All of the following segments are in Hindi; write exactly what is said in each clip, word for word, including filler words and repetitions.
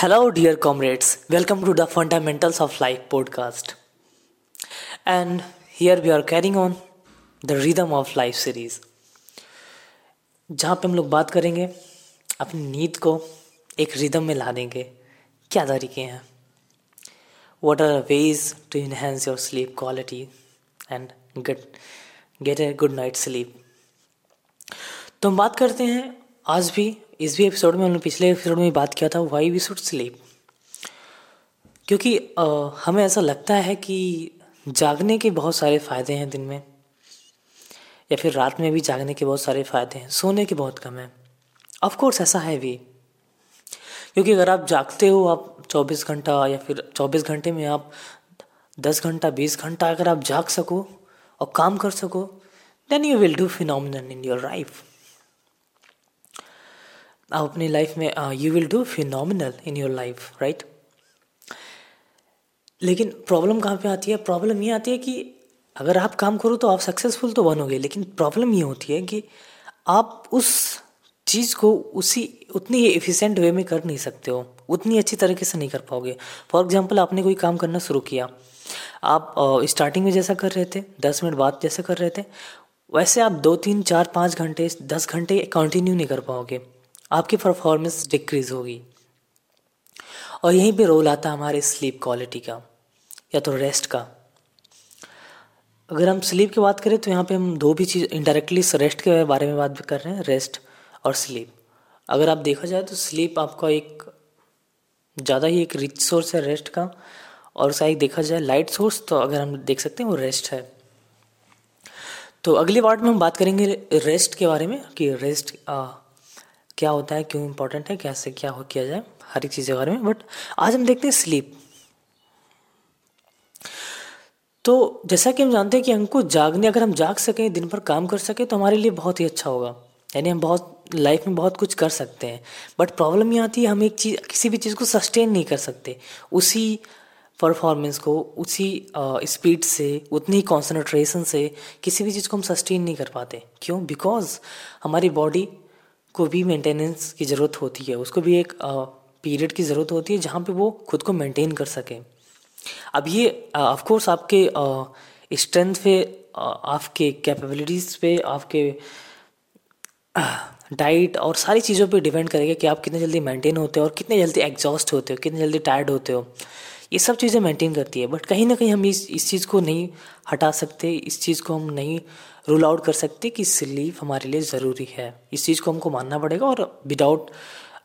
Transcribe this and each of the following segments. Hello dear comrades, welcome to the Fundamentals of Life podcast. And here we are carrying on the Rhythm of Life series. जहाँ पे हम लोग बात करेंगे अपनी नींद को एक रिदम में लाने के क्या तरीके हैं. What are ways to enhance your sleep quality and get get a good night's sleep. तो हम बात करते हैं आज भी इस भी एपिसोड में, हमने पिछले एपिसोड में बात किया था वाई वी शुड स्लीप, क्योंकि आ, हमें ऐसा लगता है कि जागने के बहुत सारे फ़ायदे हैं दिन में, या फिर रात में भी जागने के बहुत सारे फ़ायदे हैं, सोने के बहुत कम हैं. ऑफ कोर्स ऐसा है भी, क्योंकि अगर आप जागते हो आप चौबीस घंटा या फिर चौबीस घंटे में आप दस घंटा बीस घंटा अगर आप जाग सको और काम कर सको, then you will do phenomenal in your life. आप अपनी लाइफ में you will do phenomenal in your life, right. लेकिन प्रॉब्लम कहाँ पे आती है? प्रॉब्लम ये आती है कि अगर आप काम करो तो आप सक्सेसफुल तो बनोगे, लेकिन प्रॉब्लम ये होती है कि आप उस चीज़ को उसी उतनी एफिशिएंट वे में कर नहीं सकते हो, उतनी अच्छी तरीके से नहीं कर पाओगे. फॉर एग्जांपल, आपने कोई काम करना शुरू किया, आप स्टार्टिंग uh, में जैसा कर रहे थे, दस मिनट बाद जैसा कर रहे थे, वैसे आप दो तीन चार पाँच घंटे दस घंटे कंटिन्यू नहीं कर पाओगे. आपकी परफॉर्मेंस डिक्रीज़ होगी. और यहीं पे रोल आता है हमारे स्लीप क्वालिटी का, या तो रेस्ट का. अगर हम स्लीप की बात करें तो यहाँ पे हम दो भी चीज़ इंडायरेक्टली रेस्ट के बारे में बात कर रहे हैं, रेस्ट और स्लीप. अगर आप देखा जाए तो स्लीप आपका एक ज़्यादा ही एक रिच सोर्स है रेस्ट का, और उसका एक देखा जाए लाइट सोर्स तो अगर हम देख सकते हैं वो रेस्ट है. तो अगले पार्ट में हम बात करेंगे रेस्ट के बारे में, कि रेस्ट आ, क्या होता है, क्यों इम्पोर्टेंट है, कैसे क्या हो किया जाए, हर एक चीज़ के बारे में. बट आज हम देखते हैं स्लीप. तो जैसा कि हम जानते हैं कि हमको जागने अगर हम जाग सकें, दिन भर काम कर सकें तो हमारे लिए बहुत ही अच्छा होगा, यानी हम बहुत लाइफ में बहुत कुछ कर सकते हैं. बट प्रॉब्लम ये आती है हम एक चीज़ किसी भी चीज़ को सस्टेन नहीं कर सकते, उसी परफॉर्मेंस को उसी स्पीड से उतनी कॉन्सनट्रेशन से किसी भी चीज़ को हम सस्टेन नहीं कर पाते. क्यों? बिकॉज हमारी बॉडी को भी मेंटेनेंस की ज़रूरत होती है, उसको भी एक पीरियड की ज़रूरत होती है जहाँ पे वो खुद को मेंटेन कर सके. अब ये ऑफ कोर्स आपके स्ट्रेंथ पे, आपके कैपेबिलिटीज़ पे, आपके डाइट और सारी चीज़ों पे डिपेंड करेगा कि आप कितने जल्दी मेंटेन होते हो और कितने जल्दी एग्जॉस्ट होते हो, कितने जल्दी टायर्ड होते हो. ये सब चीज़ें मेंटेन करती है. बट कहीं ना कहीं हम इस इस चीज़ को नहीं हटा सकते, इस चीज़ को हम नहीं रूल आउट कर सकते कि स्लीप हमारे लिए ज़रूरी है. इस चीज़ को हमको मानना पड़ेगा. और विदाउट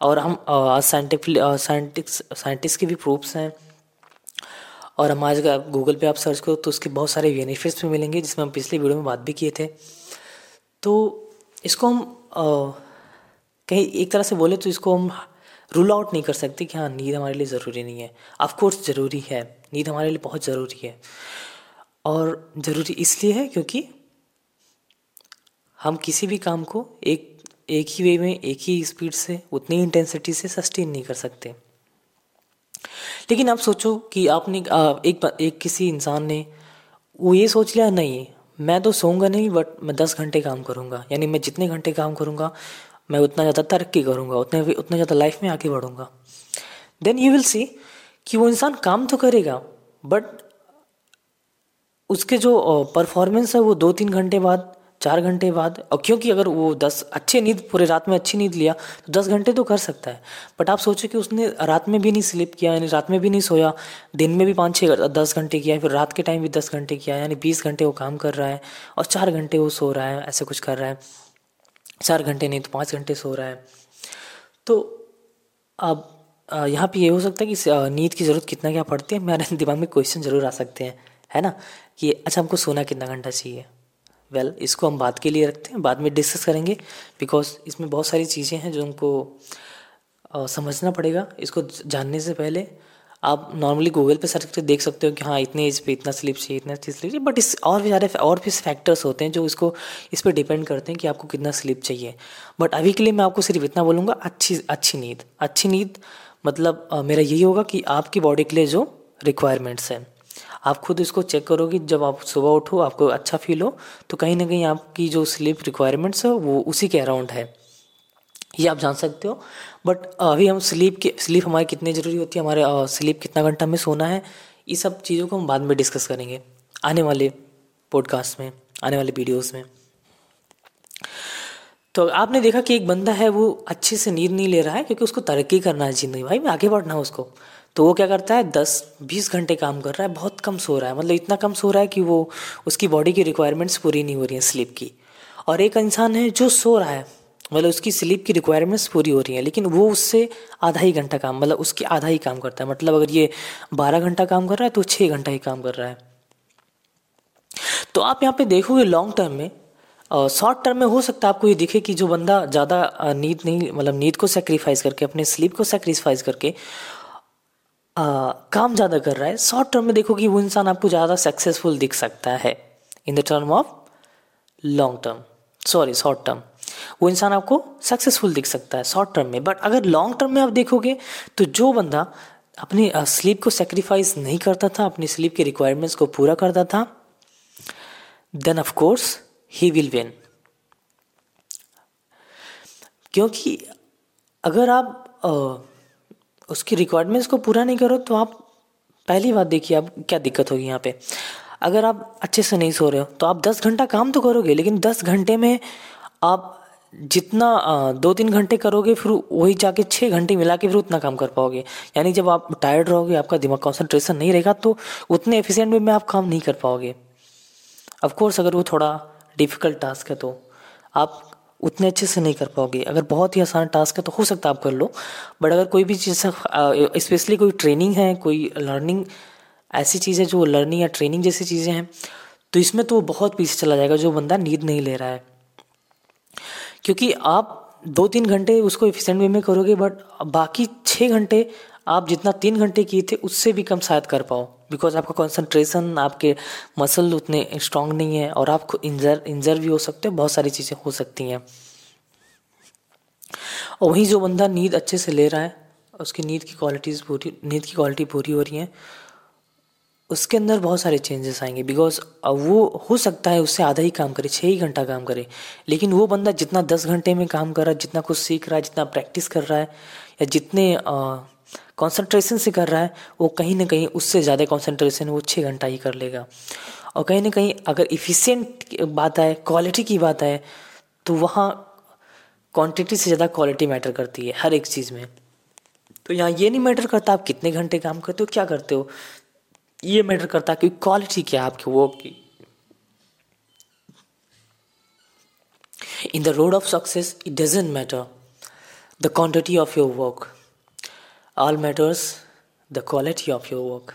और हम साइंटिफिक साइंटिक्स साइंटिस्ट के भी प्रूफ्स हैं, और हम आज गूगल पे आप सर्च करो तो उसके बहुत सारे बेनिफिट्स भी मिलेंगे, जिसमें हम पिछले वीडियो में बात भी किए थे. तो इसको हम uh, कहीं एक तरह से बोले तो इसको हम रूल आउट नहीं कर सकते कि हाँ नींद हमारे लिए ज़रूरी नहीं है. ऑफ कोर्स ज़रूरी है, नींद हमारे लिए बहुत ज़रूरी है. और ज़रूरी इसलिए है क्योंकि हम किसी भी काम को एक एक ही वे में, एक ही स्पीड से, उतनी इंटेंसिटी से सस्टेन नहीं कर सकते. लेकिन आप सोचो कि आपने एक एक किसी इंसान ने वो ये सोच लिया, नहीं मैं तो सोऊंगा नहीं, बट मैं दस घंटे काम करूँगा, यानी मैं जितने घंटे काम करूँगा मैं उतना ज़्यादा तरक्की करूँगा, उतने उतना ज़्यादा लाइफ में आगे बढ़ूँगा. देन यू विल सी कि वो इंसान काम तो करेगा बट उसके जो परफॉर्मेंस है वो दो तीन घंटे बाद, चार घंटे बाद, और क्योंकि अगर वो दस अच्छे नींद पूरे रात में अच्छी नींद लिया तो दस घंटे तो कर सकता है. बट आप सोचो कि उसने रात में भी नहीं स्लीप किया, यानी रात में भी नहीं सोया, दिन में भी पाँच छः दस घंटे किया, फिर रात के टाइम भी दस घंटे किया, यानी बीस घंटे वो काम कर रहा है और चार घंटे वो सो रहा है, ऐसे कुछ कर रहा है. चार घंटे नहीं तो पाँच घंटे सो रहा है. तो अब यहाँ पर ये हो सकता है कि नींद की ज़रूरत कितना क्या पड़ती है. मेरे दिमाग में क्वेश्चन ज़रूर आ सकते हैं, है ना, कि अच्छा हमको सोना कितना घंटा चाहिए. वेल well, इसको हम बात के लिए रखते हैं, बाद में डिस्कस करेंगे, बिकॉज इसमें बहुत सारी चीज़ें हैं जो हमको समझना पड़ेगा. इसको जानने से पहले आप नॉर्मली गूगल पे सर्च करके देख सकते हो कि हाँ इतने एज पे इतना स्लीप चाहिए, इतना चीज स्लीप चाहिए. बट इस और भी ज़्यादा और भी फैक्टर्स होते हैं जो इसको इस पर डिपेंड करते हैं कि आपको कितना स्लीप चाहिए. बट अभी के लिए मैं आपको सिर्फ इतना बोलूँगा, अच्छी अच्छी नींद अच्छी नींद मतलब आ, मेरा यही होगा कि आपकी बॉडी के लिए जो रिक्वायरमेंट्स हैं आप खुद इसको चेक करोगे. जब आप सुबह उठो आपको अच्छा फील हो तो कहीं ना कहीं आपकी जो स्लीप रिक्वायरमेंट्स है वो उसी के अराउंड है. ये आप जान सकते हो। बट अभी हम स्लीप के स्लीप हमारी कितनी ज़रूरी होती है, हमारे स्लीप कितना घंटा हमें सोना है, ये सब चीज़ों को हम बाद में डिस्कस करेंगे आने वाले पॉडकास्ट में, आने वाले वीडियोस में। तो आपने देखा कि एक बंदा है वो अच्छे से नींद नहीं ले रहा है क्योंकि उसको तरक्की करना है ज़िंदगी, भाई मैं आगे बढ़ना है उसको। तो वो क्या करता है, दस बीस घंटे काम कर रहा है, बहुत कम सो रहा है, मतलब इतना कम सो रहा है कि वो उसकी बॉडी की रिक्वायरमेंट्स पूरी नहीं हो रही हैं स्लीप की। और एक इंसान है जो सो रहा है, मतलब उसकी स्लीप की रिक्वायरमेंट्स पूरी हो रही हैं, लेकिन वो उससे आधा ही घंटा काम, मतलब उसके आधा ही काम करता है। मतलब अगर ये बारह घंटा काम कर रहा है तो छः घंटा ही काम कर रहा है। तो आप यहाँ पे देखोगे लॉन्ग टर्म में, शॉर्ट टर्म में हो सकता है आपको ये दिखे कि जो बंदा ज़्यादा नींद नहीं, मतलब नींद को सेक्रीफाइस करके, अपने स्लीप को सेक्रीफाइस करके आ, काम ज़्यादा कर रहा है, शॉर्ट टर्म में देखो कि वो इंसान आपको ज़्यादा सक्सेसफुल दिख सकता है in the term of long term, sorry short term, वो इंसान आपको सक्सेसफुल दिख सकता है शॉर्ट टर्म में। बट अगर लॉन्ग टर्म में आप देखोगे तो जो बंदा अपनी स्लीप को सेक्रीफाइस नहीं करता था, अपनी स्लीप के रिक्वायरमेंट्स को पूरा करता था, then of course he will win. क्योंकि अगर आप आ, उसकी रिक्वायरमेंट्स को पूरा नहीं करो तो आप, पहली बात देखिए आप क्या दिक्कत होगी यहाँ पे। अगर आप अच्छे से नहीं सो रहे हो तो आप दस घंटा काम तो करोगे, लेकिन दस घंटे में आप जितना दो तीन घंटे करोगे फिर वही जाके छः घंटे मिला के फिर उतना काम कर पाओगे। यानी जब आप टायर्ड रहोगे, आपका दिमाग कंसंट्रेशन नहीं रहेगा, तो उतने एफिशिएंट वे में आप काम नहीं कर पाओगे। ऑफ कोर्स अगर वो थोड़ा डिफ़िकल्ट टास्क है तो आप उतने अच्छे से नहीं कर पाओगे। अगर बहुत ही आसान टास्क है तो हो सकता है आप कर लो, बट अगर कोई भी चीज़, स्पेशली कोई ट्रेनिंग है, कोई लर्निंग ऐसी चीज़ है जो लर्निंग या ट्रेनिंग जैसी चीज़ें हैं, तो इसमें तो बहुत पीछे चला जाएगा जो बंदा नींद नहीं ले रहा है। क्योंकि आप दो तीन घंटे उसको एफिशिएंट वे में करोगे, बट बाकी छः घंटे आप जितना तीन घंटे किए थे उससे भी कम शायद कर पाओ, बिकॉज आपका कंसंट्रेशन, आपके मसल उतने स्ट्रांग नहीं है और आपको इंजर इंजर भी हो सकते हो, बहुत सारी चीज़ें हो सकती हैं। और वहीं जो बंदा नींद अच्छे से ले रहा है, उसकी नींद की क्वालिटीज़ पूरी नींद की क्वालिटी पूरी हो रही है, उसके अंदर बहुत सारे चेंजेस आएंगे। बिकॉज वो हो सकता है उससे आधा ही काम करे, छः ही घंटा काम करे, लेकिन वो बंदा जितना दस घंटे में काम कर रहा है, जितना कुछ सीख रहा है, जितना प्रैक्टिस कर रहा है, या जितने कंसंट्रेशन से कर रहा है, वो कहीं ना कहीं उससे ज़्यादा कंसंट्रेशन वो छः घंटा ही कर लेगा। और कहीं ना कहीं अगर इफ़िशिएंट की बात आए, क्वालिटी की बात आए, तो वहाँ क्वांटिटी से ज़्यादा क्वालिटी मैटर करती है हर एक चीज़ में। तो यहाँ ये नहीं मैटर करता आप कितने घंटे काम करते हो, क्या करते हो, ये मैटर करता है कि क्वालिटी क्या है आपके वर्क की। In the road of success it doesn't matter the quantity of your work, all matters the quality of your work.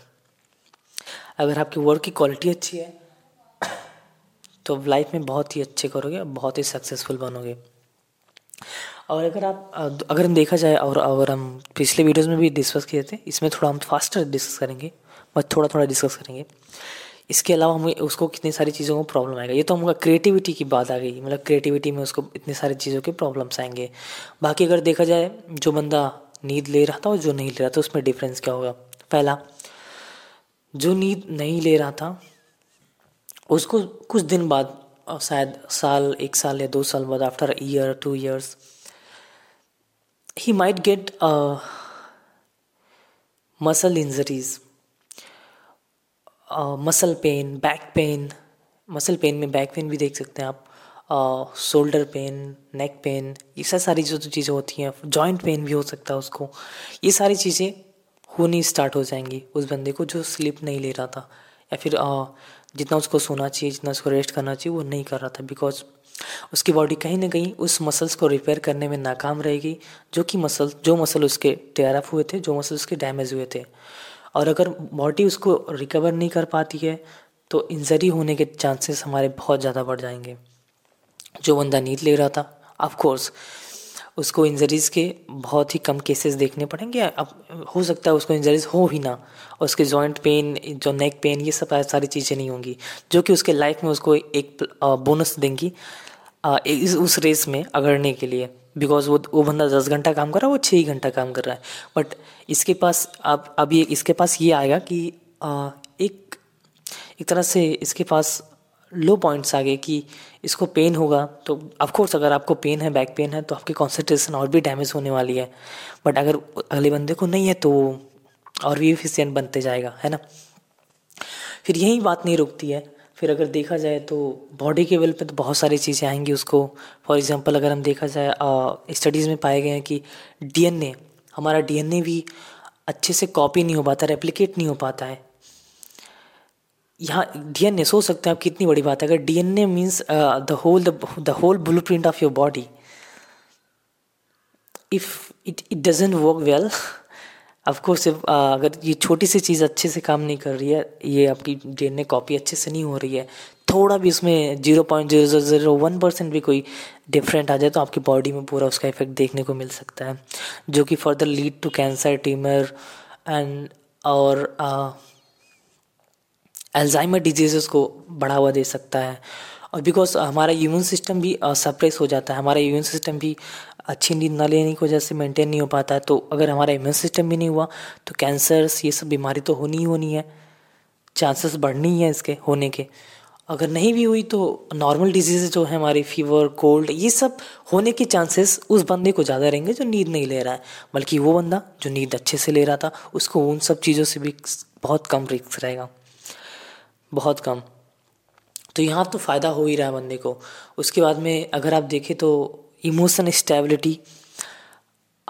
अगर आपके वर्क की क्वालिटी अच्छी है तो आप लाइफ में बहुत ही अच्छे करोगे, बहुत ही सक्सेसफुल बनोगे। और अगर आप अगर हम देखा जाए, और अगर हम पिछले वीडियोस में भी डिस्कस किए थे, इसमें थोड़ा हम फास्टर डिस्कस करेंगे, बस थोड़ा थोड़ा डिस्कस करेंगे। इसके अलावा हमें उसको कितनी सारी चीज़ों को प्रॉब्लम आएगा, ये तो हमारा क्रिएटिविटी की बात आ गई, मतलब क्रिएटिविटी में उसको इतनी सारी चीज़ों के प्रॉब्लम्स आएंगे। बाकी अगर देखा जाए जो बंदा नींद ले रहा था और जो नहीं ले रहा था, उसमें डिफरेंस क्या होगा। पहला, जो नींद नहीं ले रहा था उसको कुछ दिन बाद, शायद साल, एक साल या दो साल बाद, after year two years, he might get muscle injuries, muscle pain, back pain, muscle pain में बैक पेन भी देख सकते हैं आप, शोल्डर पेन, नेक पेन, ये सब सारी जो चीज़ें होती हैं, जॉइंट पेन भी हो सकता है उसको, ये सारी चीज़ें होनी स्टार्ट हो जाएंगी उस बंदे को जो स्लीप नहीं ले रहा था, या फिर uh, जितना उसको सोना चाहिए, जितना उसको रेस्ट करना चाहिए, वो नहीं कर रहा था। बिकॉज उसकी बॉडी कहीं ना कहीं उस मसल्स को रिपेयर करने में नाकाम रहेगी, जो कि मसल जो मसल उसके टेयर अप हुए थे, जो मसल उसके डैमेज हुए थे। और अगर बॉडी उसको रिकवर नहीं कर पाती है तो इंजरी होने के चांसेस हमारे बहुत ज़्यादा बढ़ जाएंगे। जो बंदा नींद ले रहा था, ऑफ कोर्स उसको इंजरीज़ के बहुत ही कम केसेस देखने पड़ेंगे। अब हो सकता है उसको इंजरीज़ हो ही ना, और उसके जॉइंट पेन, जो नेक पेन, ये सब सारी चीज़ें नहीं होंगी, जो कि उसके लाइफ में उसको एक बोनस देंगी इस उस रेस में अगड़ने के लिए। बिकॉज वो वो बंदा दस घंटा काम कर रहा है, वो छः ही घंटा काम कर रहा है, बट इसके पास आप अभी इसके पास ये आएगा कि आ, एक एक तरह से इसके पास लो पॉइंट्स आ गए कि इसको पेन होगा, तो ऑफकोर्स अगर आपको पेन है, बैक पेन है, तो आपकी कॉन्सेंट्रेशन और भी डैमेज होने वाली है। बट अगर अगले बंदे को नहीं है तो और भी एफिशिएंट बनते जाएगा, है ना। फिर यही बात नहीं रुकती है। फिर अगर देखा जाए तो बॉडी के लेवल पे तो बहुत सारी चीज़ें आएंगी उसको। फॉर एग्जांपल अगर हम देखा जाए, स्टडीज़ में पाए गए हैं कि डीएनए, हमारा डीएनए भी अच्छे से कॉपी नहीं हो पाता, रेप्लिकेट नहीं हो पाता है। यहाँ डीएनए, सोच सकते हैं आप कितनी बड़ी बात है। अगर DNA means the whole the whole blueprint of your body, if it it doesn't work well, of course अगर ये छोटी सी चीज़ अच्छे से काम नहीं कर रही है, ये आपकी डीएनए कॉपी अच्छे से नहीं हो रही है, थोड़ा भी इसमें zero point zero zero zero one percent भी कोई डिफरेंट आ जाए तो आपकी बॉडी में पूरा उसका इफेक्ट देखने को मिल सकता है, जो कि further lead to cancer, tumour and और अल्जाइमर डिजीज़ को बढ़ावा दे सकता है। और बिकॉज हमारा इम्यून सिस्टम भी सप्रेस uh, हो जाता है, हमारा इम्यून सिस्टम भी अच्छी नींद ना लेने की वजह से मेंटेन नहीं हो पाता है। तो अगर हमारा इम्यून सिस्टम भी नहीं हुआ तो कैंसर्स, ये सब बीमारी तो होनी ही होनी है, चांसेस बढ़नी ही है इसके होने के। अगर नहीं भी हुई तो नॉर्मल डिजीज़ जो है हमारी, फीवर, कोल्ड, ये सब होने के चांसेस उस बंदे को ज़्यादा रहेंगे जो नींद नहीं ले रहा है, बल्कि वो बंदा जो नींद अच्छे से ले रहा था उसको उन सब चीज़ों से भी बहुत कम रिस्क रहेगा, बहुत कम। तो यहाँ तो फ़ायदा हो ही रहा है बंदे को। उसके बाद में अगर आप देखें तो इमोशन स्टेबिलिटी,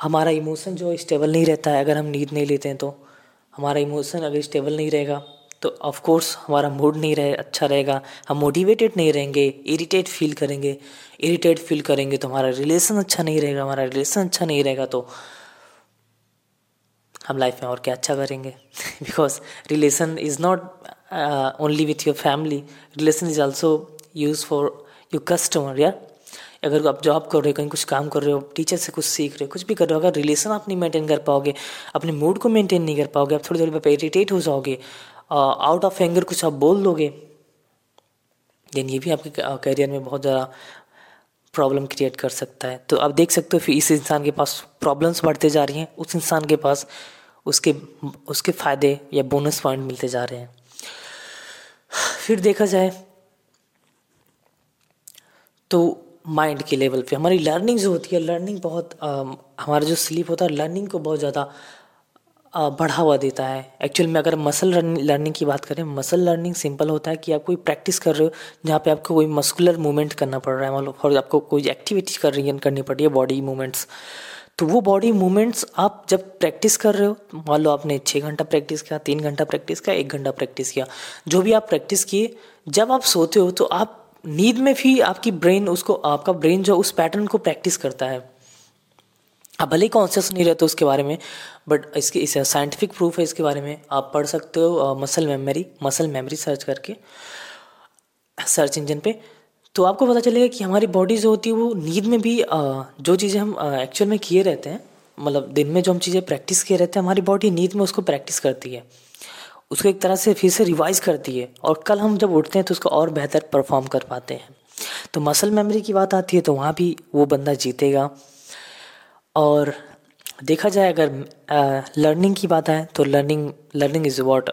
हमारा इमोशन जो स्टेबल नहीं रहता है, अगर हम नींद नहीं लेते हैं तो हमारा इमोशन अगर स्टेबल नहीं रहेगा तो ऑफकोर्स हमारा मूड नहीं रहे अच्छा रहेगा, हम मोटिवेटेड नहीं रहेंगे, इरिटेट फील करेंगे, इरिटेट फील करेंगे तो हमारा रिलेशन अच्छा नहीं रहेगा, हमारा रिलेशन अच्छा नहीं रहेगा तो हम लाइफ में और क्या अच्छा करेंगे। Because relation is not only with your family, relation is also use for your customer. या अगर आप जॉब कर रहे हो, कहीं कुछ काम कर रहे हो, टीचर से कुछ सीख रहे हो, कुछ भी कर रहे हो, अगर रिलेशन आप नहीं मेंटेन कर पाओगे, अपने मूड को मेंटेन नहीं कर पाओगे, आप थोड़ी देर पर इरिटेट हो जाओगे, आउट ऑफ एंगर कुछ आप बोल दोगे, देन ये भी आपके करियर में बहुत ज़्यादा प्रॉब्लम क्रिएट कर सकता है। तो आप देख सकते हो फिर इस इंसान के पास प्रॉब्लम्स बढ़ते जा रही हैं, उस इंसान के पास उसके उसके फ़ायदे या बोनस पॉइंट मिलते जा रहे हैं। फिर देखा जाए तो माइंड के लेवल पे हमारी लर्निंग जो होती है, लर्निंग बहुत हमारा जो स्लीप होता है लर्निंग को बहुत ज़्यादा बढ़ावा देता है। एक्चुअल में अगर मसल लर्निंग की बात करें, मसल लर्निंग सिंपल होता है कि आप कोई प्रैक्टिस कर रहे हो जहाँ पे आपको कोई मस्कुलर मूवमेंट करना पड़ रहा है, मतलब और आपको कोई एक्टिविटी कर रही है करनी पड़ रही है, बॉडी मूवमेंट्स। तो वो बॉडी मूवमेंट्स आप जब प्रैक्टिस कर रहे हो, मान लो आपने छः घंटा प्रैक्टिस किया, तीन घंटा प्रैक्टिस किया, एक घंटा प्रैक्टिस किया, जो भी आप प्रैक्टिस किए, जब आप सोते हो तो आप नींद में भी आपकी ब्रेन उसको आपका ब्रेन जो उस पैटर्न को प्रैक्टिस करता है। आप भले कॉन्शियस नहीं रहते उसके बारे में, बट इसके इस साइंटिफिक प्रूफ है, इसके बारे में आप पढ़ सकते हो muscle memory, muscle memory search करके सर्च इंजन पे, तो आपको पता चलेगा कि हमारी बॉडी जो होती है वो नींद में भी आ, जो चीज़ें हम एक्चुअल में किए रहते हैं, मतलब दिन में जो हम चीज़ें प्रैक्टिस किए रहते हैं, हमारी बॉडी नींद में उसको प्रैक्टिस करती है, उसको एक तरह से फिर से रिवाइज करती है, और कल हम जब उठते हैं तो उसको और बेहतर परफॉर्म कर पाते हैं। तो मसल मेमोरी की बात आती है तो वहाँ भी वो बंदा जीतेगा। और देखा जाए अगर लर्निंग की बात आए तो learning learning is about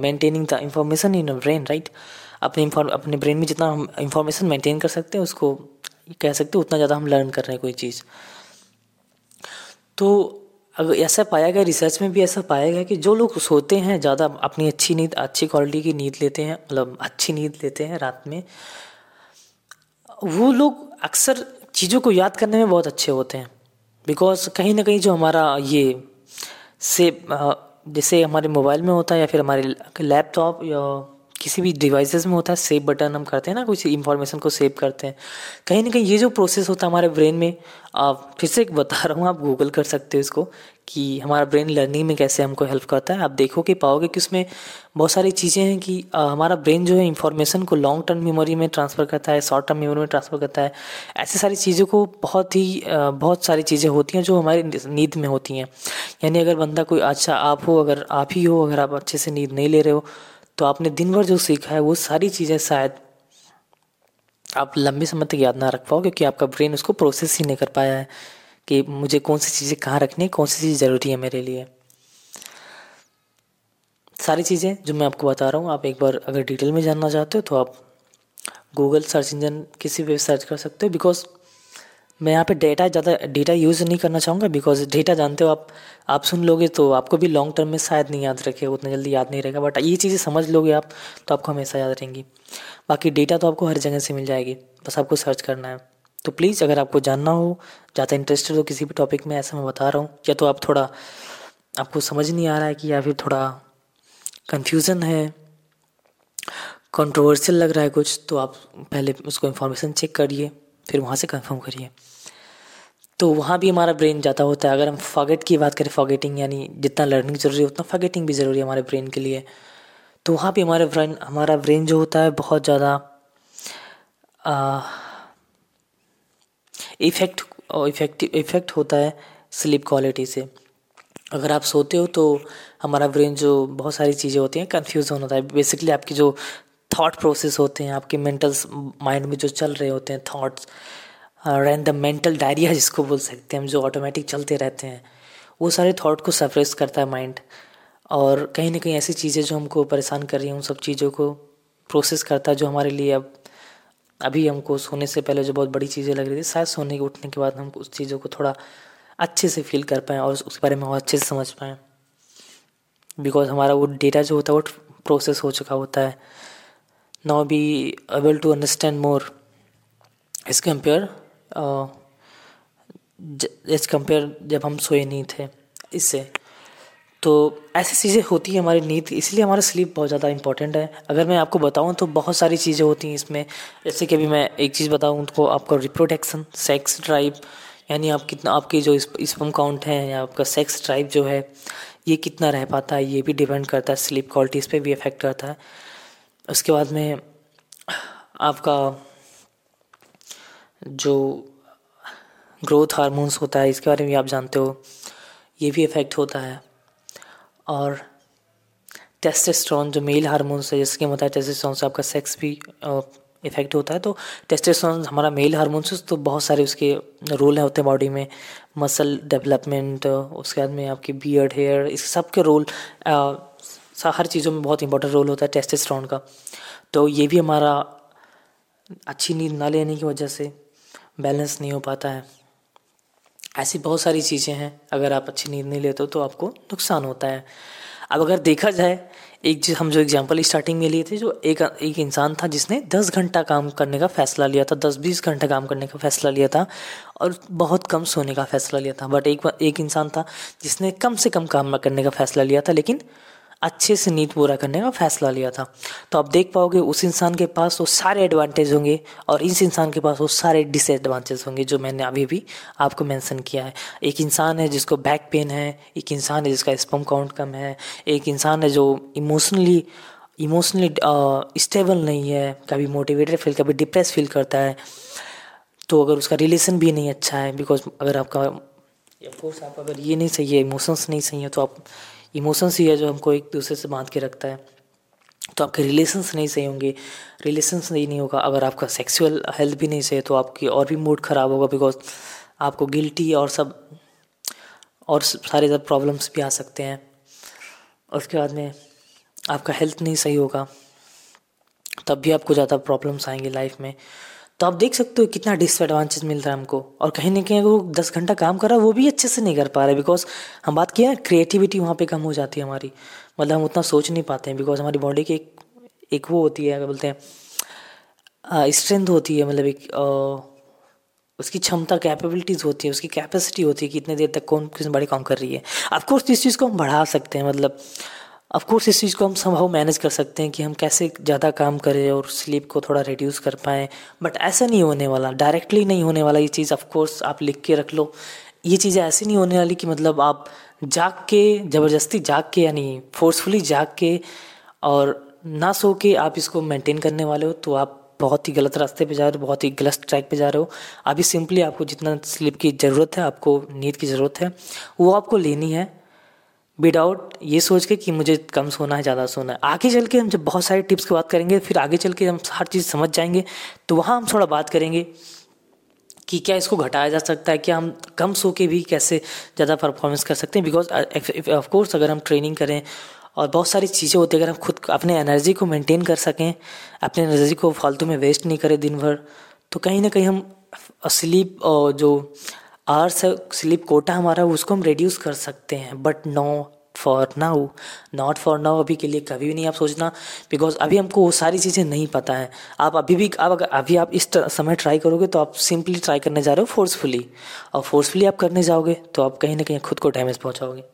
maintaining the information in a brain, right. अपने अपने ब्रेन में जितना हम इंफॉर्मेशन मेंटेन कर सकते हैं उसको कह सकते हैं उतना ज़्यादा हम लर्न कर रहे हैं कोई चीज़। तो अगर ऐसा पाया गया, रिसर्च में भी ऐसा पाया गया कि जो लोग सोते हैं ज़्यादा, अपनी अच्छी नींद, अच्छी क्वालिटी की नींद लेते हैं, मतलब अच्छी नींद लेते हैं रात में, वो लोग अक्सर चीज़ों को याद करने में बहुत अच्छे होते हैं। बिकॉज कहीं ना कहीं जो हमारा ये से जैसे हमारे मोबाइल में होता है या फिर हमारे लैपटॉप या किसी भी डिवाइसेस में होता है, सेव बटन हम करते हैं ना, कुछ इंफॉर्मेशन को सेव करते हैं, कहीं ना कहीं ये जो प्रोसेस होता है हमारे ब्रेन में, आप फिर से बता रहा हूँ, आप गूगल कर सकते हो इसको कि हमारा ब्रेन लर्निंग में कैसे हमको हेल्प करता है। आप देखोगे पाओगे कि उसमें बहुत सारी चीज़ें हैं कि आ, हमारा ब्रेन जो है इंफॉर्मेशन को लॉन्ग टर्म मेमोरी में ट्रांसफ़र करता है, शॉर्ट टर्म मेमोरी में ट्रांसफ़र करता है। ऐसी सारी चीज़ों को बहुत ही आ, बहुत सारी चीज़ें होती हैं जो हमारी नींद में होती हैं। यानी अगर बंदा कोई अच्छा आप हो, अगर आप ही हो, अगर आप अच्छे से नींद नहीं ले रहे हो तो आपने दिन भर जो सीखा है वो सारी चीज़ें शायद आप लंबे समय तक याद ना रख पाओ, क्योंकि आपका ब्रेन उसको प्रोसेस ही नहीं कर पाया है कि मुझे कौन सी चीज़ें कहाँ रखनी है, कौन सी चीज़ ज़रूरी है मेरे लिए। सारी चीज़ें जो मैं आपको बता रहा हूँ, आप एक बार अगर डिटेल में जानना चाहते हो तो आप गूगल सर्च इंजन किसी भी सर्च कर सकते हो। बिकॉज मैं यहाँ पे डेटा ज़्यादा डेटा यूज़ नहीं करना चाहूँगा, बिकॉज डेटा जानते हो आप आप सुन लोगे तो आपको भी लॉन्ग टर्म में शायद नहीं याद रखे, उतना जल्दी याद नहीं रहेगा। बट ये चीज़ें समझ लोगे आप तो आपको हमेशा याद रहेंगी। बाकी डेटा तो आपको हर जगह से मिल जाएगी, बस आपको सर्च करना है। तो प्लीज़ अगर आपको जानना हो, ज़्यादा इंटरेस्टेड हो किसी भी टॉपिक में, ऐसा मैं बता रहा हूँ, या तो आप थोड़ा आपको समझ नहीं आ रहा है कि या फिर थोड़ा कन्फ्यूज़न है, कंट्रोवर्शियल लग रहा है कुछ, तो आप पहले उसको इन्फॉर्मेशन चेक करिए, फिर वहाँ से कंफर्म करिए। तो वहाँ भी हमारा ब्रेन जाता होता है। अगर हम फॉरगेट की बात करें, फॉरगेटिंग यानी जितना लर्निंग ज़रूरी है उतना फॉरगेटिंग भी ज़रूरी है हमारे ब्रेन के लिए। तो वहाँ भी हमारे ब्रेन हमारा ब्रेन जो होता है बहुत ज़्यादा इफेक्ट इफेक्टिव इफेक्ट होता है स्लीप क्वालिटी से। अगर आप सोते हो तो हमारा ब्रेन जो बहुत सारी चीज़ें होती हैं कन्फ्यूज होता है। बेसिकली आपकी जो थॉट प्रोसेस होते हैं, आपके मेंटल माइंड में जो चल रहे होते हैं थॉट्स, रैंडम मेंटल डायरिया जिसको बोल सकते हैं हम, जो ऑटोमेटिक चलते रहते हैं, वो सारे थॉट को सप्रेस करता है माइंड। और कहीं ना कहीं ऐसी चीज़ें जो हमको परेशान कर रही हैं उन सब चीज़ों को प्रोसेस करता है, जो हमारे लिए अब अभी हमको सोने से पहले जो बहुत बड़ी चीज़ें लग रही थी, शायद सोने के उठने के बाद हम उस चीज़ों को थोड़ा अच्छे से फील कर पाएँ और उसके बारे में और अच्छे से समझ पाएँ। बिकॉज हमारा वो डेटा जो होता है वो प्रोसेस हो चुका होता है। Now be able to understand more as compare uh, as compare जब हम सोए नहीं थे इससे। तो ऐसी चीज़ें होती हैं हमारी नींद, इसलिए हमारा स्लीप बहुत ज़्यादा इंपॉर्टेंट है। अगर मैं आपको बताऊं तो बहुत सारी चीज़ें होती हैं इसमें, जैसे कि अभी मैं एक चीज़ बताऊं तो आपका रिप्रोडक्शन, सेक्स ड्राइव, यानी आप कितना आपकी जो स्पर्म काउंट है या आपका सेक्स ड्राइव जो है ये कितना रह पाता है, ये भी डिपेंड करता है, स्लीप क्वालिटी इस पर भी इफेक्ट करता है। उसके बाद में आपका जो ग्रोथ हार्मोन्स होता है इसके बारे में आप जानते हो, ये भी इफ़ेक्ट होता है। और टेस्टोस्टेरोन जो मेल हार्मोन्स है जिसके होता है, टेस्टोस्टेरोन से आपका सेक्स भी इफ़ेक्ट होता है। तो टेस्टोस्टेरोन हमारा मेल हार्मोन्स है, तो बहुत सारे उसके रोल होते हैं बॉडी में, मसल डेवलपमेंट, उसके बाद में आपकी बियर्ड, हेयर, इस सब के रोल आ, हर चीज़ों में बहुत इंपॉर्टेंट रोल होता है टेस्टोस्टेरोन का। तो ये भी हमारा अच्छी नींद ना लेने की वजह से बैलेंस नहीं हो पाता है। ऐसी बहुत सारी चीज़ें हैं, अगर आप अच्छी नींद नहीं लेते हो तो आपको नुकसान होता है। अब अगर देखा जाए, एक हम जो एग्जांपल स्टार्टिंग में लिए थे, जो एक एक इंसान था जिसने दस घंटा काम करने का फैसला लिया था, दस बीस घंटा काम करने का फैसला लिया था और बहुत कम सोने का फैसला लिया था। बट एक एक इंसान था जिसने कम से कम काम करने का फैसला लिया था लेकिन अच्छे से नींद पूरा करने का फैसला लिया था। तो आप देख पाओगे उस इंसान के पास वो सारे एडवांटेज होंगे और इस इंसान के पास वो सारे डिसएडवांटेज होंगे जो मैंने अभी भी आपको मेंशन किया है। एक इंसान है जिसको बैक पेन है, एक इंसान है जिसका स्पर्म काउंट कम है, एक इंसान है जो इमोशनली इमोशनली स्टेबल नहीं है, कभी मोटिवेटेड फील, कभी डिप्रेस फील करता है। तो अगर उसका रिलेशन भी नहीं अच्छा है, बिकॉज अगर आपका ऑफकोर्स आप अगर ये नहीं सही है, इमोशंस नहीं सही है, तो आप इमोशंस ही है जो हमको एक दूसरे से बांध के रखता है, तो आपके रिलेशंस नहीं सही होंगे, रिलेशंस नहीं नहीं होगा। अगर आपका सेक्सुअल हेल्थ भी नहीं सही तो आपकी और भी मूड ख़राब होगा, बिकॉज आपको गिल्टी और सब और सारे सब प्रॉब्लम्स भी आ सकते हैं। उसके बाद में आपका हेल्थ नहीं सही होगा, तब भी आपको ज़्यादा प्रॉब्लम्स आएंगी लाइफ में। तो आप देख सकते हो कितना डिसएडवांटेज मिल रहा है हमको। और कहीं ना कहीं वो दस घंटा काम कर रहा है वो भी अच्छे से नहीं कर पा रहा है, बिकॉज हम बात किया क्रिएटिविटी वहाँ पे कम हो जाती है हमारी, मतलब हम उतना सोच नहीं पाते हैं। बिकॉज हमारी बॉडी की एक एक वो होती है, क्या बोलते हैं, स्ट्रेंथ होती है, मतलब एक उसकी क्षमता, कैपेबिलिटीज़ होती है, उसकी कैपेसिटी होती है कि इतने देर तक कौन किस बड़ी काम कर रही है। ऑफकोर्स इस चीज़ को हम बढ़ा सकते हैं, मतलब ऑफकोर्स इस चीज़ को हम संभव मैनेज कर सकते हैं कि हम कैसे ज़्यादा काम करें और स्लीप को थोड़ा रिड्यूस कर पाएँ। बट ऐसा नहीं होने वाला, डायरेक्टली नहीं होने वाला ये चीज़। ऑफकोर्स आप लिख के रख लो, ये चीज़ें ऐसी नहीं होने वाली कि मतलब आप जाग के, ज़बरदस्ती जाग के, यानी फोर्सफुली जाग के और ना सो के आप इसको मेंटेन करने वाले हो, तो आप बहुत ही गलत रास्ते पे जा रहे हो, बहुत ही गलत ट्रैक पे जा रहे हो। अभी सिंपली आपको जितना स्लीप की ज़रूरत है, आपको नींद की ज़रूरत है, वो आपको लेनी है विदाउट ये सोच के कि मुझे कम सोना है, ज़्यादा सोना है। आगे चल के हम जब बहुत सारी टिप्स की बात करेंगे, फिर आगे चल के हम हर चीज़ समझ जाएंगे, तो वहाँ हम थोड़ा बात करेंगे कि क्या इसको घटाया जा सकता है, क्या हम कम सो के भी कैसे ज़्यादा परफॉर्मेंस कर सकते हैं। बिकॉज ऑफ कोर्स अगर हम ट्रेनिंग करें और बहुत सारी चीज़ें होती है, अगर हम खुद अपने एनर्जी को मेंटेन कर सकें, अपने एनर्जी को फालतू में वेस्ट नहीं करें दिन भर, तो कहीं ना कहीं हम स्लीप जो आवर्स है, स्लीप कोटा हमारा, उसको हम रिड्यूस कर सकते हैं। But no for now not for now अभी के लिए कभी भी नहीं आप सोचना, बिकॉज अभी हमको वो सारी चीज़ें नहीं पता है। आप अभी भी आप अगर अभी आप इस समय ट्राई करोगे तो आप सिंपली ट्राई करने जा रहे हो फोर्सफुली, और फोर्सफुली आप करने जाओगे तो आप कहीं ना कहीं खुद को डैमेज पहुंचाओगे।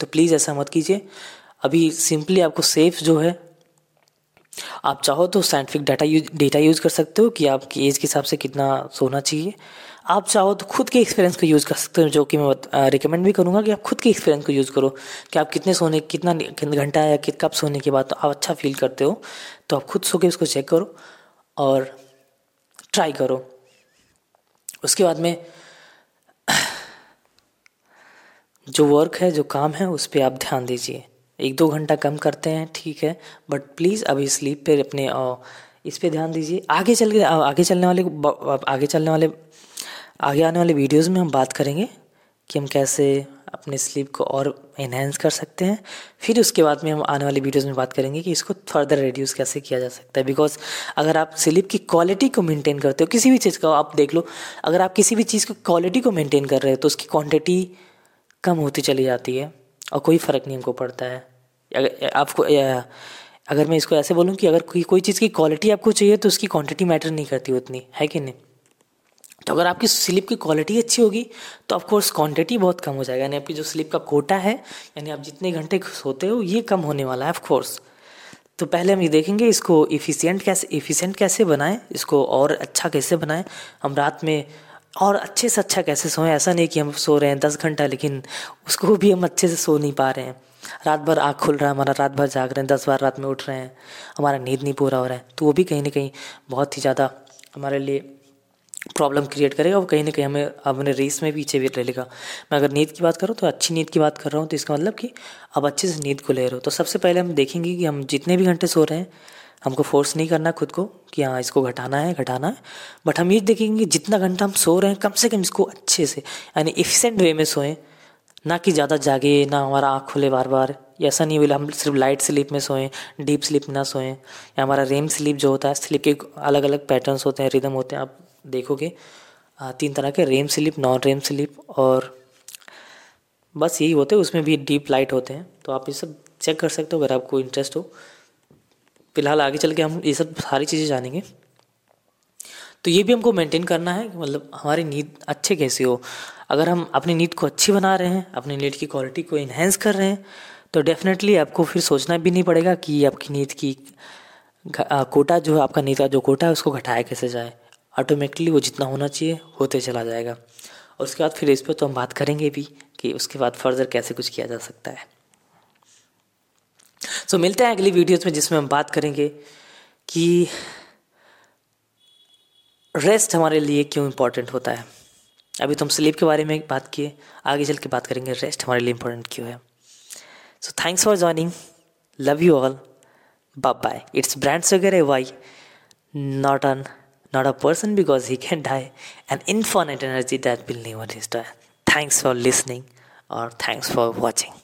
तो प्लीज़ ऐसा मत कीजिए। अभी सिंपली आपको सेफ जो है, आप चाहो तो scientific data use data use कर सकते हो कि आपकी एज के हिसाब से कितना सोना चाहिए। आप चाहो तो खुद के एक्सपीरियंस को यूज़ कर सकते हो, जो कि मैं रिकमेंड भी करूँगा कि आप खुद के एक्सपीरियंस को यूज़ करो कि आप कितने सोने कितना घंटा या कि कब सोने के बाद तो आप अच्छा फील करते हो, तो आप खुद सो के उसको चेक करो और ट्राई करो। उसके बाद में जो वर्क है, जो काम है, उस पर आप ध्यान दीजिए। एक दो घंटा कम करते हैं, ठीक है, बट प्लीज़ अभी स्लीप पे अपने इस पे ध्यान दीजिए। आगे चल के आगे चलने वाले आगे चलने वाले आगे आने वाले वीडियोस में हम बात करेंगे कि हम कैसे अपने स्लीप को और एनहेंस कर सकते हैं। फिर उसके बाद में हम आने वाले वीडियोस में बात करेंगे कि इसको फर्दर रिड्यूस कैसे किया जा सकता है। बिकॉज अगर आप स्लीप की क्वालिटी को मेंटेन करते हो, किसी भी चीज़ का आप देख लो, अगर आप किसी भी चीज़ की क्वालिटी को मेंटेन कर रहे हो तो उसकी क्वांटिटी कम होती चली जाती है और कोई फ़र्क नहीं हमको पड़ता है। अगर आपको अगर मैं इसको ऐसे बोलूँ कि अगर कोई कोई चीज़ की क्वालिटी आपको चाहिए तो उसकी क्वांटिटी मैटर नहीं करती उतनी, है कि नहीं। तो अगर आपकी स्लीप की क्वालिटी अच्छी होगी तो ऑफकोर्स क्वांटिटी बहुत कम हो जाएगा, यानी आपकी जो स्लीप का कोटा है, यानी आप जितने घंटे सोते हो, ये कम होने वाला है ऑफकोर्स। तो पहले हम ये देखेंगे इसको एफिशिएंट कैसे एफिशिएंट कैसे बनाएं, इसको और अच्छा कैसे बनाएं, हम रात में और अच्छे से अच्छा कैसे सोएं। ऐसा नहीं कि हम सो रहे हैं दस घंटा लेकिन उसको भी हम अच्छे से सो नहीं पा रहे हैं, रात भर आँख खुल रहा है हमारा, रात भर जाग रहे हैं, दस बार रात में उठ रहे हैं, हमारा नींद नहीं पूरा हो रहा है, तो वो भी कहीं ना कहीं बहुत ही ज़्यादा हमारे लिए प्रॉब्लम क्रिएट करेगा और कहीं ना कहीं हमें अपने रेस में पीछे भी रह लेगा। मैं अगर नींद की बात करूँ तो अच्छी नींद की बात कर रहा हूँ, तो इसका मतलब कि आप अच्छे से नींद को ले रहे हो। तो सबसे पहले हम देखेंगे कि हम जितने भी घंटे सो रहे हैं, हमको फोर्स नहीं करना खुद को कि हाँ इसको घटाना है घटाना है बट हम ये देखेंगे जितना घंटा हम सो रहे हैं कम से कम इसको अच्छे से, यानी एफिशिएंट वे में सोएं, ना कि ज़्यादा जागे, ना हमारा आँख खुले बार बार। ऐसा नहीं बोला हम सिर्फ लाइट स्लीप में सोएं, डीप स्लीप ना सोएं, या हमारा रेम स्लीप जो होता है, स्लीप के अलग अलग पैटर्न्स होते हैं, रिदम होते हैं। आप देखोगे तीन तरह के, REM sleep, non REM sleep और बस यही होते हैं, उसमें भी डीप लाइट होते हैं। तो आप ये सब चेक कर सकते हो अगर आपको इंटरेस्ट हो। फिलहाल आगे चल के हम ये सब सारी चीज़ें जानेंगे। तो ये भी हमको मेंटेन करना है, मतलब हमारी नींद अच्छे कैसे हो। अगर हम अपनी नींद को अच्छी बना रहे हैं, अपनी नींद की क्वालिटी को इन्हेंस कर रहे हैं, तो डेफिनेटली आपको फिर सोचना भी नहीं पड़ेगा कि आपकी नींद की कोटा जो है, आपका नींद का जो कोटा है, उसको घटाया कैसे जाए। ऑटोमेटिकली वो जितना होना चाहिए होते चला जाएगा। और उसके बाद फिर इस पर तो हम बात करेंगे भी कि उसके बाद फर्दर कैसे कुछ किया जा सकता है। सो so, मिलते हैं अगली वीडियोज़ में, जिसमें हम बात करेंगे कि रेस्ट हमारे लिए क्यों इम्पोर्टेंट होता है। अभी तो हम स्लीप के बारे में बात किए, आगे चल के बात करेंगे रेस्ट हमारे लिए इम्पोर्टेंट क्यों है। So thanks for joining, love you all, bye bye. It's brand sugar why not on not a person because he can die, and infinite energy that will never destroy. Thanks for listening or thanks for watching.